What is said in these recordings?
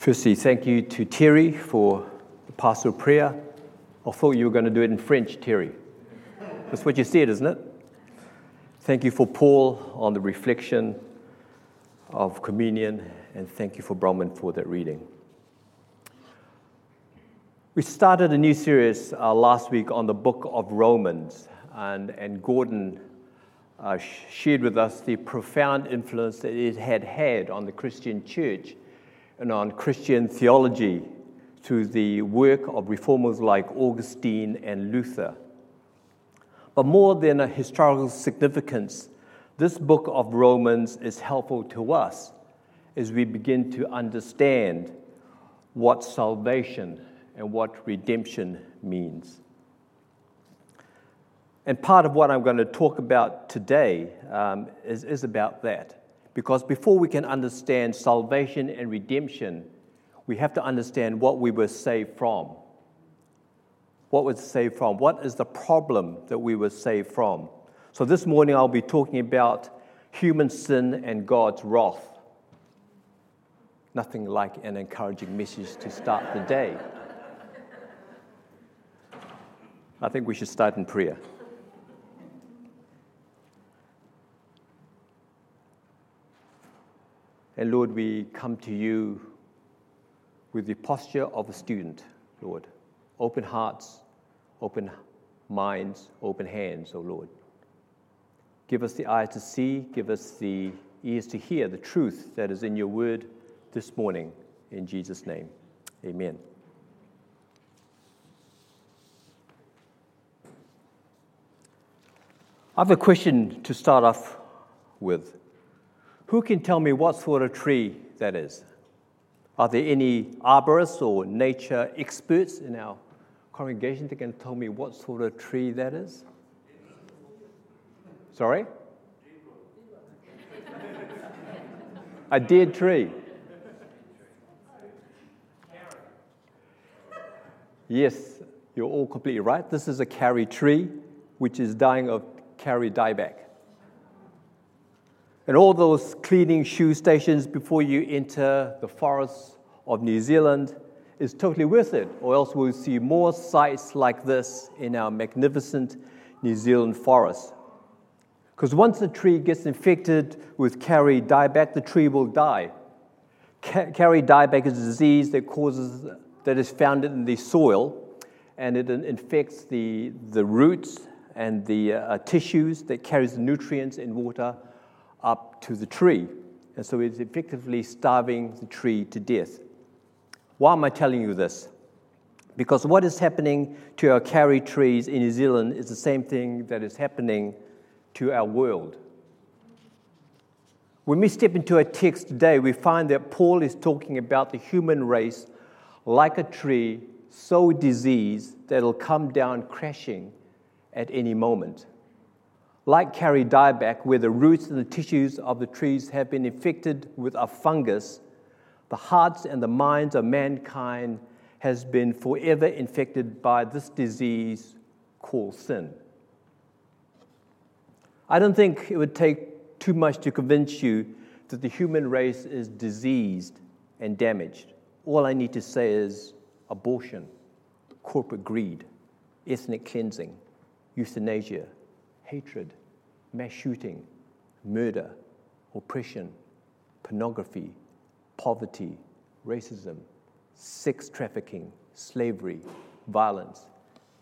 Firstly, thank you to Terry for the pastoral prayer. I thought you were going to do it in French, Terry. That's what you said, isn't it? Thank you for Paul on the reflection of communion, and thank you for Bronwyn for that reading. We started a new series last week on the book of Romans, and Gordon shared with us the profound influence that it had on the Christian church and on Christian theology through the work of reformers like Augustine and Luther. But more than a historical significance, this book of Romans is helpful to us as we begin to understand what salvation and what redemption means. And part of what I'm going to talk about today is about that. Because before we can understand salvation and redemption, we have to understand what we were saved from. What was saved from? What is the problem that we were saved from? So this morning I'll be talking about human sin and God's wrath. Nothing like an encouraging message to start the day. I think we should start in prayer. And Lord, we come to you with the posture of a student, Lord. Open hearts, open minds, open hands, O Lord. Give us the eyes to see, give us the ears to hear the truth that is in your word this morning. In Jesus' name, amen. I have a question to start off with. Who can tell me what sort of tree that is? Are there any arborists or nature experts in our congregation that can tell me what sort of tree that is? Sorry? A dead tree. Yes, you're all completely right. This is a karri tree, which is dying of karri dieback. And all those cleaning shoe stations before you enter the forests of New Zealand is totally worth it, or else we'll see more sights like this in our magnificent New Zealand forests. Because once the tree gets infected with karri dieback, the tree will die. Karri dieback is a disease that is found in the soil, and it infects the roots and the tissues that carries the nutrients and water up to the tree, and so it's effectively starving the tree to death. Why am I telling you this? Because what is happening to our karri trees in New Zealand is the same thing that is happening to our world. When we step into a text today, we find that Paul is talking about the human race like a tree so diseased that it'll come down crashing at any moment. Like karri dieback, where the roots and the tissues of the trees have been infected with a fungus, the hearts and the minds of mankind has been forever infected by this disease called sin. I don't think it would take too much to convince you that the human race is diseased and damaged. All I need to say is abortion, corporate greed, ethnic cleansing, euthanasia, hatred, mass shooting, murder, oppression, pornography, poverty, racism, sex trafficking, slavery, violence.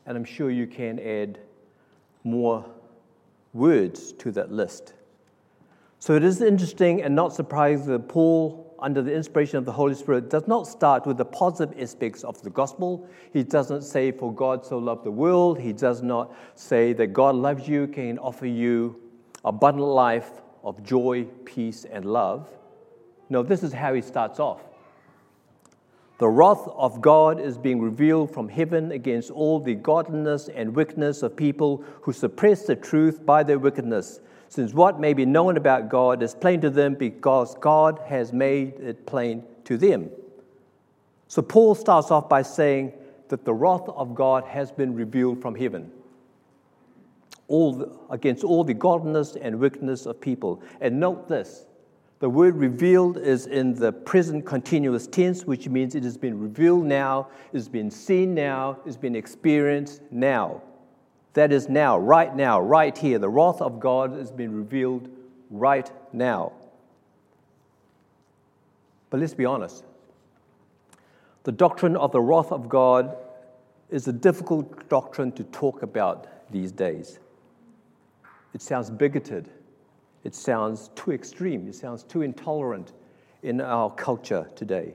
And I'm sure you can add more words to that list. So it is interesting and not surprising that Paul, under the inspiration of the Holy Spirit, does not start with the positive aspects of the gospel. He doesn't say, for God so loved the world. He does not say that God loves you, can offer you abundant life of joy, peace, and love. No, this is how he starts off. The wrath of God is being revealed from heaven against all the godlessness and wickedness of people who suppress the truth by their wickedness, since what may be known about God is plain to them because God has made it plain to them. So Paul starts off by saying that the wrath of God has been revealed from heaven against all the godlessness and wickedness of people. And note this, The word revealed is in the present continuous tense, which means it has been revealed now, it's been seen now, it's been experienced now. That is now, right here. The wrath of God has been revealed right now. But let's be honest. The doctrine of the wrath of God is a difficult doctrine to talk about these days. It sounds bigoted. It sounds too extreme. It sounds too intolerant in our culture today.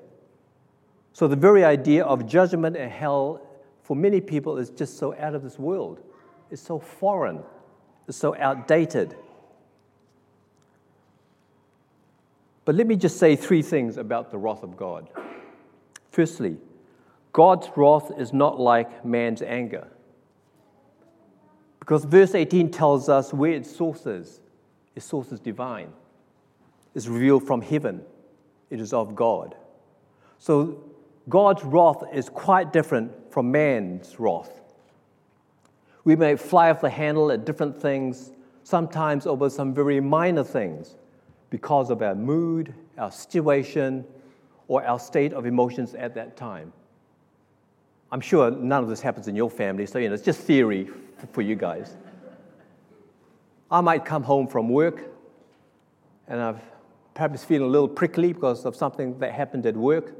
So the very idea of judgment and hell for many people is just so out of this world. It's so foreign. It's so outdated. But let me just say three things about the wrath of God. Firstly, God's wrath is not like man's anger. Because verse 18 tells us where its source is. Its source is divine. It's revealed from heaven. It is of God. So God's wrath is quite different from man's wrath. We may fly off the handle at different things, sometimes over some very minor things, because of our mood, our situation, or our state of emotions at that time. I'm sure none of this happens in your family, so it's just theory for you guys. I might come home from work, and I've perhaps feeling a little prickly because of something that happened at work,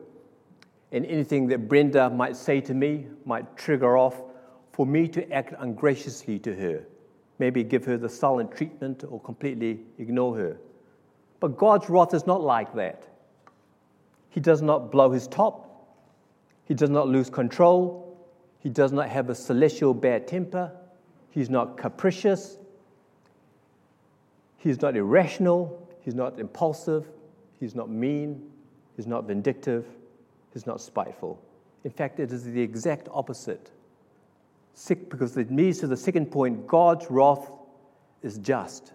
and anything that Brenda might say to me might trigger off for me to act ungraciously to her, maybe give her the silent treatment or completely ignore her. But God's wrath is not like that. He does not blow his top. He does not lose control. He does not have a celestial bad temper. He's not capricious. He's not irrational. He's not impulsive. He's not mean. He's not vindictive. He's not spiteful. In fact, it is the exact opposite. Because it leads to the second point, God's wrath is just.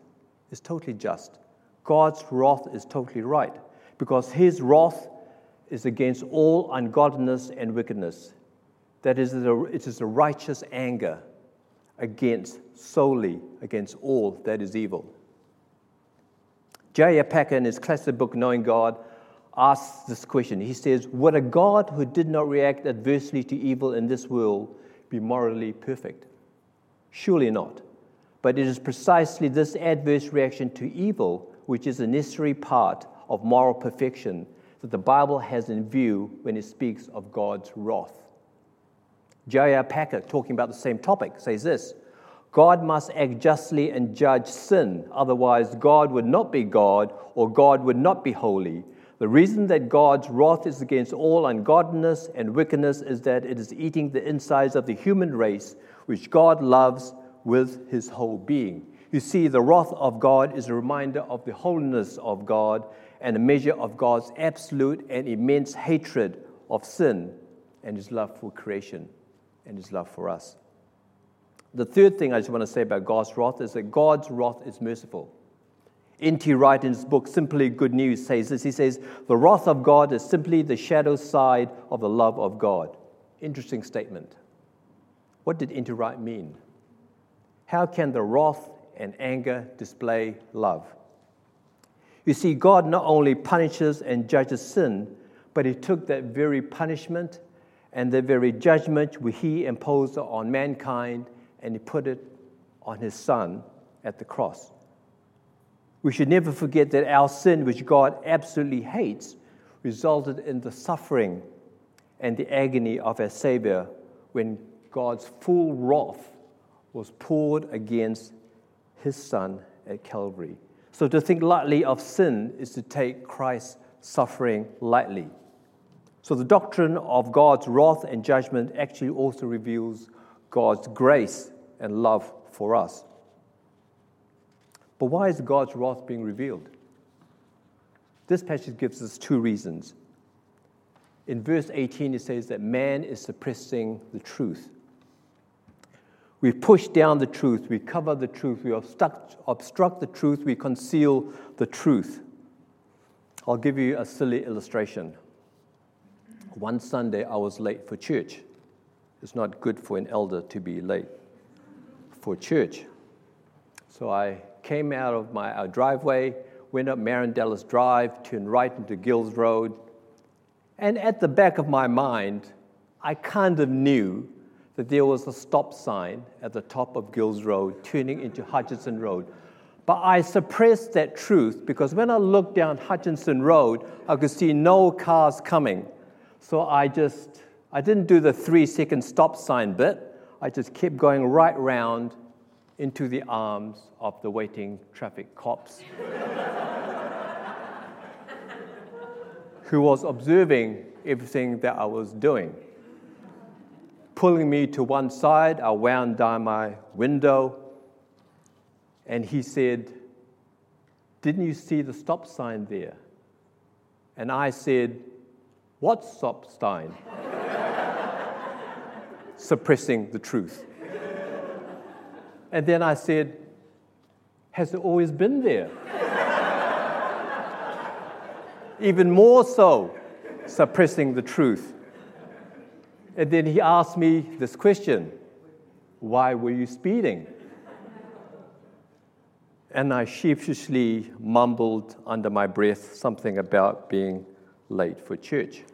It's totally just. God's wrath is totally right. Because his wrath is against all ungodliness and wickedness. That is, it is a righteous anger against all that is evil. J.A. Packer, in his classic book, Knowing God, asks this question. He says, would a God who did not react adversely to evil in this world be morally perfect? Surely not. But it is precisely this adverse reaction to evil which is a necessary part of moral perfection that the Bible has in view when it speaks of God's wrath. J.R. Packer, talking about the same topic, says this, God must act justly and judge sin, otherwise God would not be God or God would not be holy. The reason that God's wrath is against all ungodliness and wickedness is that it is eating the insides of the human race, which God loves with his whole being. You see, the wrath of God is a reminder of the holiness of God and a measure of God's absolute and immense hatred of sin and his love for creation and his love for us. The third thing I just want to say about God's wrath is that God's wrath is merciful. N.T. Wright, in his book, Simply Good News, says this. He says, the wrath of God is simply the shadow side of the love of God. Interesting statement. What did N.T. Wright mean? How can the wrath and anger display love? You see, God not only punishes and judges sin, but he took that very punishment and the very judgment which he imposed on mankind, and he put it on his Son at the cross. We should never forget that our sin, which God absolutely hates, resulted in the suffering and the agony of our Savior when God's full wrath was poured against his Son at Calvary. So to think lightly of sin is to take Christ's suffering lightly. So the doctrine of God's wrath and judgment actually also reveals God's grace and love for us. But why is God's wrath being revealed? This passage gives us two reasons. In verse 18, it says that man is suppressing the truth. We push down the truth, we cover the truth, we obstruct the truth, we conceal the truth. I'll give you a silly illustration. One Sunday, I was late for church. It's not good for an elder to be late for church. So I came out of my driveway, went up Marindellas Drive, turned right into Gill's Road, and at the back of my mind, I kind of knew that there was a stop sign at the top of Gill's Road turning into Hutchinson Road. But I suppressed that truth because when I looked down Hutchinson Road, I could see no cars coming. So I didn't do the 3-second stop sign bit. I just kept going right round into the arms of the waiting traffic cops who was observing everything that I was doing. Pulling me to one side, I wound down my window, and he said, "Didn't you see the stop sign there?" And I said, "What stop sign?" Suppressing the truth. And then I said, "Has it always been there?" Even more so, suppressing the truth. And then he asked me this question, "Why were you speeding?" And I sheepishly mumbled under my breath something about being late for church.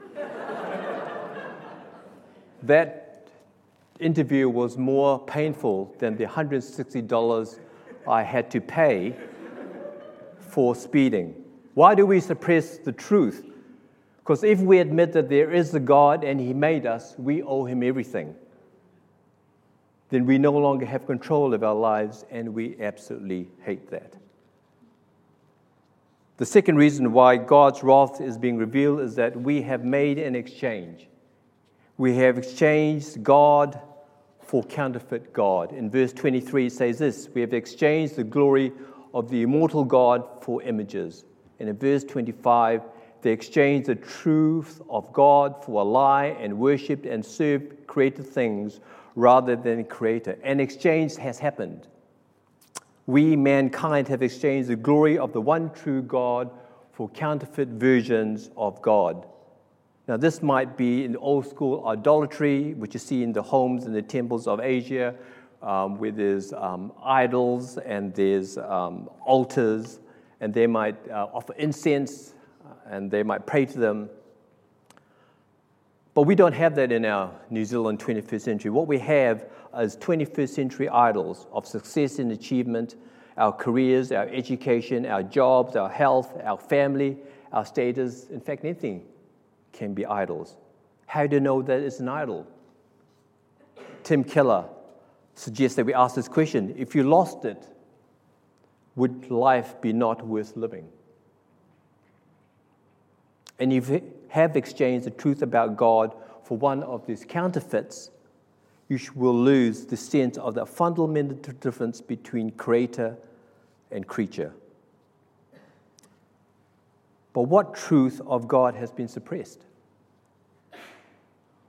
That interview was more painful than the $160 I had to pay for speeding. Why do we suppress the truth? Because if we admit that there is a God and He made us, we owe Him everything. Then we no longer have control of our lives, and we absolutely hate that. The second reason why God's wrath is being revealed is that we have made an exchange. We have exchanged God for counterfeit God. In verse 23, it says this, "We have exchanged the glory of the immortal God for images." And in verse 25, they exchanged the truth of God for a lie and worshipped and served created things rather than Creator. An exchange has happened. We, mankind, have exchanged the glory of the one true God for counterfeit versions of God. Now, this might be in old-school idolatry, which you see in the homes and the temples of Asia, where there's idols and there's altars, and they might offer incense, and they might pray to them. But we don't have that in our New Zealand 21st century. What we have is 21st century idols of success and achievement, our careers, our education, our jobs, our health, our family, our status. In fact, anything can be idols. How do you know that it's an idol? Tim Keller suggests that we ask this question, if you lost it, would life be not worth living? And if you have exchanged the truth about God for one of these counterfeits, you will lose the sense of the fundamental difference between creator and creature. But what truth of God has been suppressed?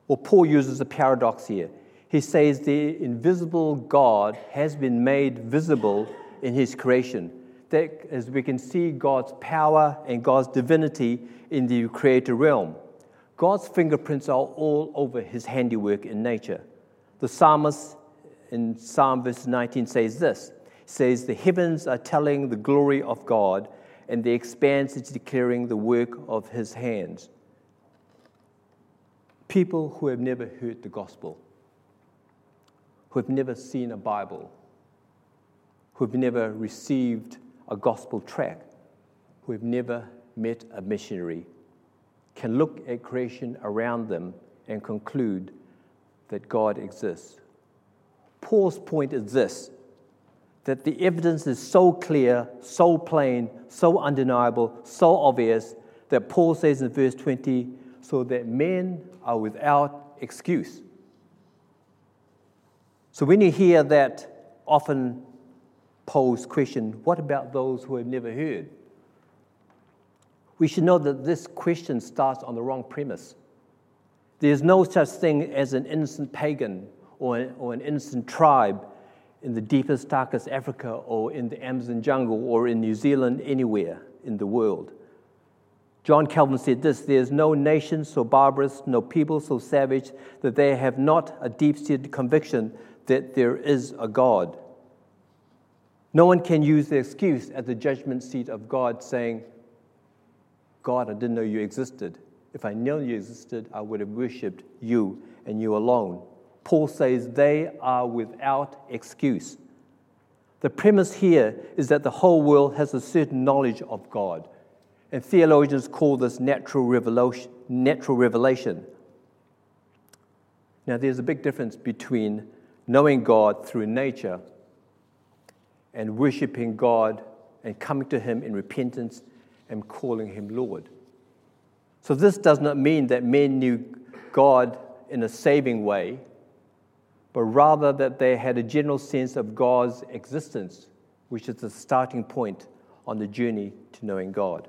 Well, Paul uses a paradox here. He says the invisible God has been made visible in His creation. That as we can see God's power and God's divinity in the creator realm. God's fingerprints are all over His handiwork in nature. The psalmist in Psalm verse 19 says this, says, "The heavens are telling the glory of God, and the expanse is declaring the work of His hands." People who have never heard the gospel, who have never seen a Bible, who have never received a gospel tract, who have never met a missionary, can look at creation around them and conclude that God exists. Paul's point is this, that the evidence is so clear, so plain, so undeniable, so obvious, that Paul says in verse 20, so that men are without excuse. So when you hear that often posed question, what about those who have never heard? We should know that this question starts on the wrong premise. There is no such thing as an innocent pagan or an innocent tribe in the deepest, darkest Africa or in the Amazon jungle or in New Zealand, anywhere in the world. John Calvin said this, "There is no nation so barbarous, no people so savage, that they have not a deep-seated conviction that there is a God." No one can use the excuse at the judgment seat of God saying, God, I didn't know you existed. If I knew you existed, I would have worshipped you and you alone. Paul says they are without excuse. The premise here is that the whole world has a certain knowledge of God, and theologians call this natural revelation. Now, there's a big difference between knowing God through nature and worshiping God and coming to Him in repentance and calling Him Lord. So this does not mean that men knew God in a saving way, but rather that they had a general sense of God's existence, which is the starting point on the journey to knowing God.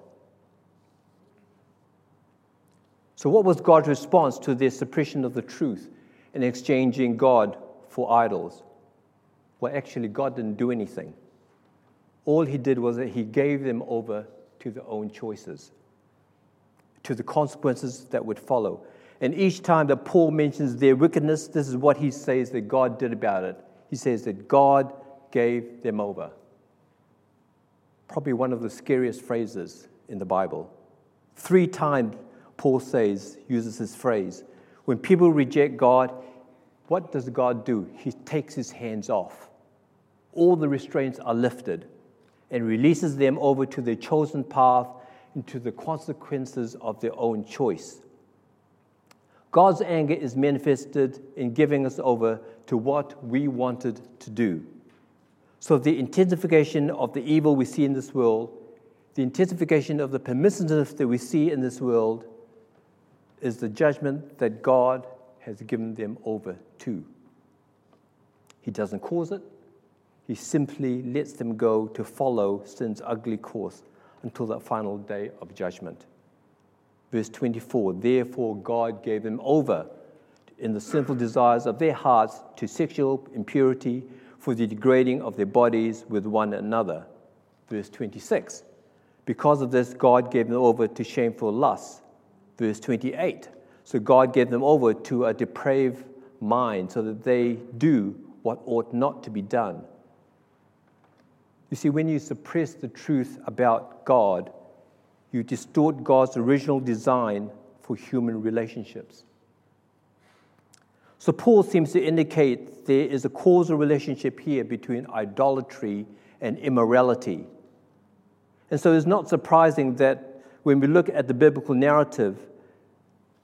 So what was God's response to their suppression of the truth and exchanging God for idols? Well, actually, God didn't do anything. All He did was that He gave them over to their own choices, to the consequences that would follow. And each time that Paul mentions their wickedness, this is what he says that God did about it. He says that God gave them over. Probably one of the scariest phrases in the Bible. 3 times Paul uses this phrase. When people reject God, what does God do? He takes His hands off. All the restraints are lifted and releases them over to their chosen path and to the consequences of their own choice. God's anger is manifested in giving us over to what we wanted to do. So the intensification of the evil we see in this world, the intensification of the permissiveness that we see in this world, is the judgment that God has given them over to. He doesn't cause it. He simply lets them go to follow sin's ugly course until that final day of judgment. Verse 24, therefore God gave them over in the sinful desires of their hearts to sexual impurity for the degrading of their bodies with one another. Verse 26, because of this God gave them over to shameful lusts. Verse 28, so God gave them over to a depraved mind so that they do what ought not to be done. You see, when you suppress the truth about God, you distort God's original design for human relationships. So Paul seems to indicate there is a causal relationship here between idolatry and immorality. And so it's not surprising that when we look at the biblical narrative,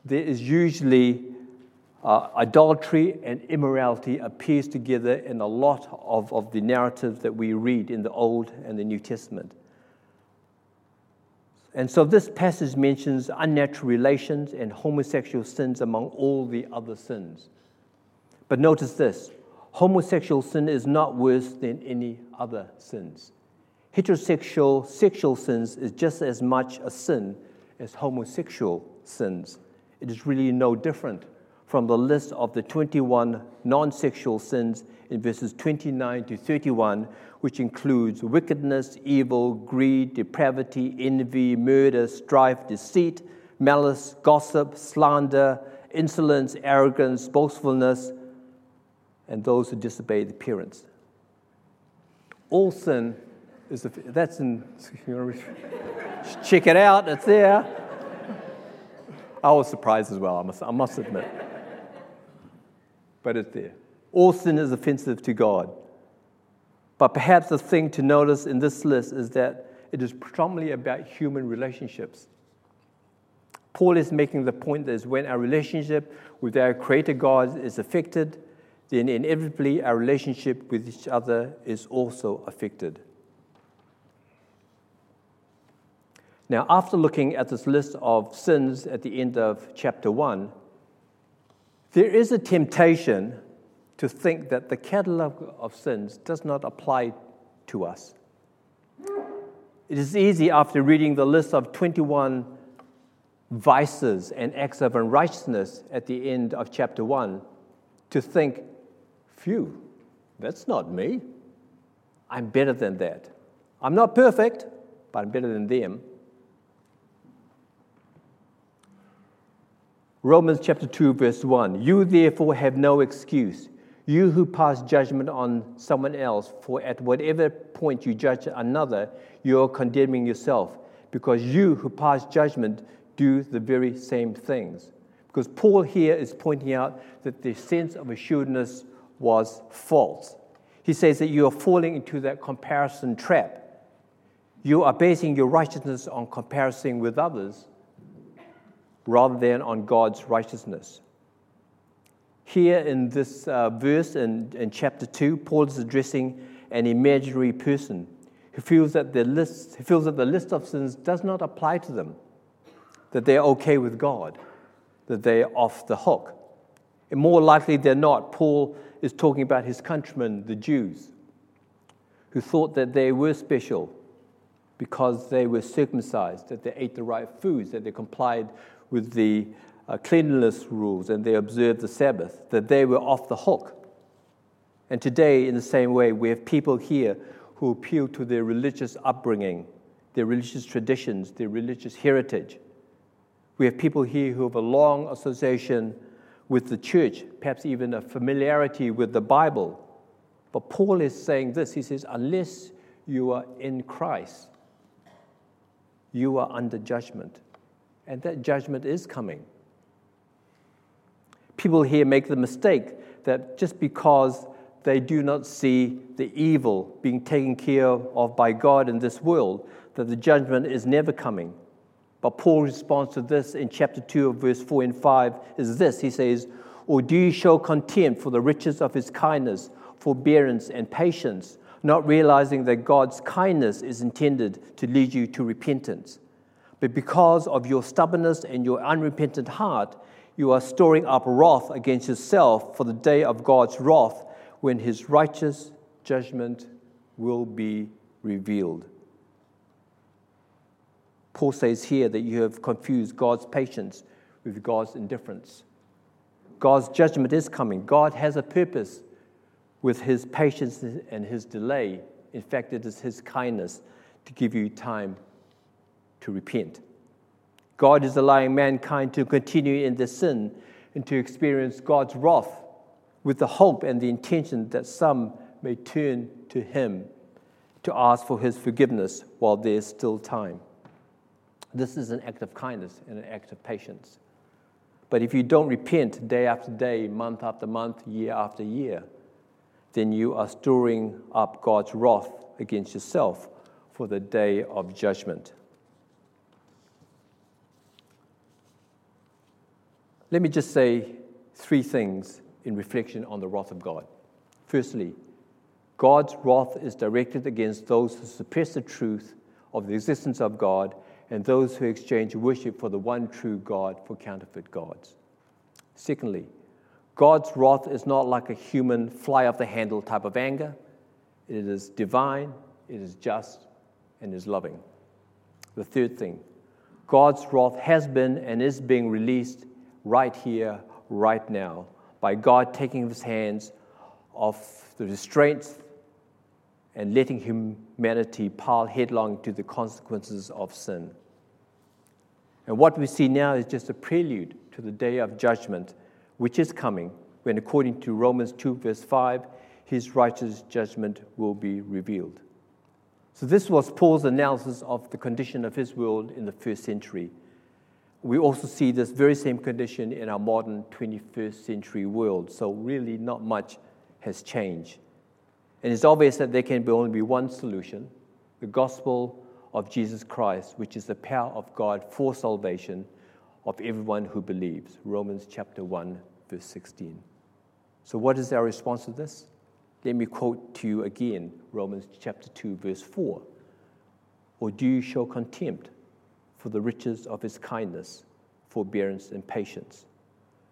there is usually idolatry and immorality appears together in a lot of the narratives that we read in the Old and the New Testament. And so this passage mentions unnatural relations and homosexual sins among all the other sins. But notice this, homosexual sin is not worse than any other sins. Heterosexual sexual sins is just as much a sin as homosexual sins. It is really no different from the list of the 21 non-sexual sins in verses 29 to 31, which includes wickedness, evil, greed, depravity, envy, murder, strife, deceit, malice, gossip, slander, insolence, arrogance, boastfulness, and those who disobey the parents. All sin is that's in. Check it out. It's there. I was surprised as well. I must admit. But it's there. All sin is offensive to God. But perhaps the thing to notice in this list is that it is predominantly about human relationships. Paul is making the point that when our relationship with our Creator God is affected, then inevitably our relationship with each other is also affected. Now, after looking at this list of sins at the end of chapter 1, there is a temptation to think that the catalog of sins does not apply to us. It is easy after reading the list of 21 vices and acts of unrighteousness at the end of chapter 1 to think, phew, that's not me. I'm better than that. I'm not perfect, but I'm better than them. Romans chapter 2, verse 1, you therefore have no excuse. You who pass judgment on someone else, for at whatever point you judge another, you are condemning yourself, because you who pass judgment do the very same things. Because Paul here is pointing out that the sense of assuredness was false. He says that you are falling into that comparison trap. You are basing your righteousness on comparison with others rather than on God's righteousness. Here in this verse in chapter 2, Paul is addressing an imaginary person who feels that the list of sins does not apply to them, that they're okay with God, that they're off the hook. And more likely than not, Paul is talking about his countrymen, the Jews, who thought that they were special because they were circumcised, that they ate the right foods, that they complied with the cleanliness rules, and they observed the Sabbath, that they were off the hook. And today, in the same way, we have people here who appeal to their religious upbringing, their religious traditions, their religious heritage. We have people here who have a long association with the church, perhaps even a familiarity with the Bible. But Paul is saying this. He says, unless you are in Christ, you are under judgment. And that judgment is coming. People here make the mistake that just because they do not see the evil being taken care of by God in this world, that the judgment is never coming. But Paul's response to this in chapter 2 of verse 4 and 5 is this. He says, or do you show contempt for the riches of his kindness, forbearance, and patience, not realizing that God's kindness is intended to lead you to repentance? But because of your stubbornness and your unrepentant heart, you are storing up wrath against yourself for the day of God's wrath, when his righteous judgment will be revealed. Paul says here that you have confused God's patience with God's indifference. God's judgment is coming. God has a purpose with his patience and his delay. In fact, it is his kindness to give you time to repent. God is allowing mankind to continue in their sin and to experience God's wrath with the hope and the intention that some may turn to him to ask for his forgiveness while there is still time. This is an act of kindness and an act of patience. But if you don't repent day after day, month after month, year after year, then you are storing up God's wrath against yourself for the day of judgment. Let me just say three things in reflection on the wrath of God. Firstly, God's wrath is directed against those who suppress the truth of the existence of God and those who exchange worship for the one true God for counterfeit gods. Secondly, God's wrath is not like a human fly-off-the-handle type of anger. It is divine, it is just, and is loving. The third thing, God's wrath has been and is being released right here, right now, by God taking his hands off the restraints and letting humanity pile headlong to the consequences of sin. And what we see now is just a prelude to the day of judgment, which is coming, when according to Romans 2, verse 5, his righteous judgment will be revealed. So this was Paul's analysis of the condition of his world in the first century. We also see this very same condition in our modern 21st century world, so really not much has changed. And it's obvious that there can only be one solution, the gospel of Jesus Christ, which is the power of God for salvation of everyone who believes. Romans chapter 1, verse 16. So what is our response to this? Let me quote to you again, Romans chapter 2, verse 4. Or do you show contempt for the riches of his kindness, forbearance, and patience,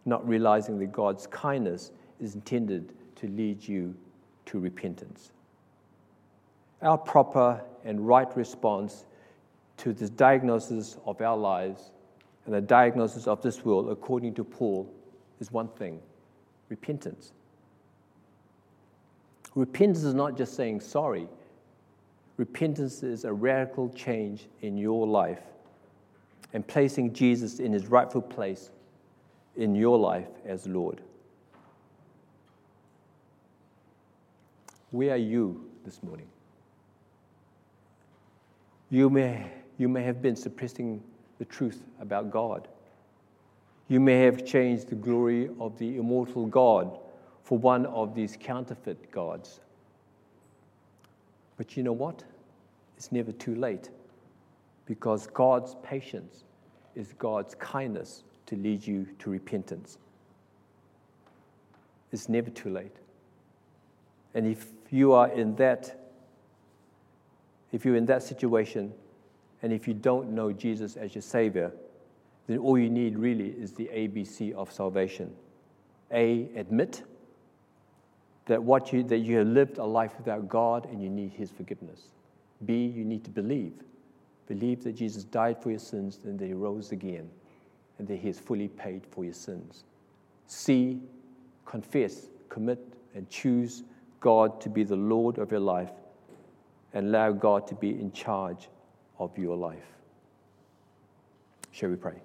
not realizing that God's kindness is intended to lead you to repentance? Our proper and right response to this diagnosis of our lives and the diagnosis of this world, according to Paul, is one thing: repentance. Repentance is not just saying sorry. Repentance is a radical change in your life and placing Jesus in his rightful place in your life as Lord. Where are you this morning? You may have been suppressing the truth about God. You may have changed the glory of the immortal God for one of these counterfeit gods. But you know what? It's never too late, because God's patience is God's kindness to lead you to repentance. It's never too late. And if you're in that situation, and if you don't know Jesus as your Savior, then all you need really is the ABC of salvation. A, admit that you have lived a life without God and you need His forgiveness. B, you need to believe. Believe that Jesus died for your sins and that He rose again and that He has fully paid for your sins. C, confess, commit, and choose God to be the Lord of your life and allow God to be in charge of your life. Shall we pray?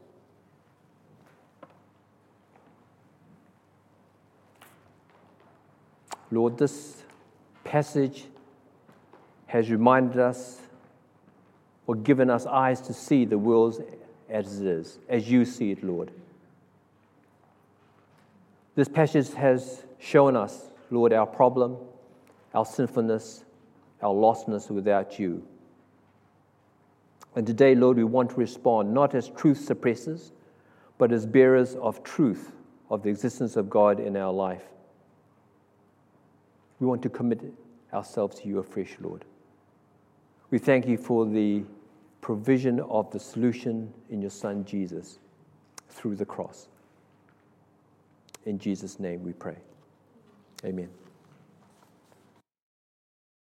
Lord, this passage has reminded us or given us eyes to see the world as it is, as you see it, Lord. This passage has shown us, Lord, our problem, our sinfulness, our lostness without you. And today, Lord, we want to respond not as truth suppressors, but as bearers of truth, of the existence of God in our life. We want to commit ourselves to you afresh, Lord. We thank you for the provision of the solution in your Son, Jesus, through the cross. In Jesus' name we pray. Amen.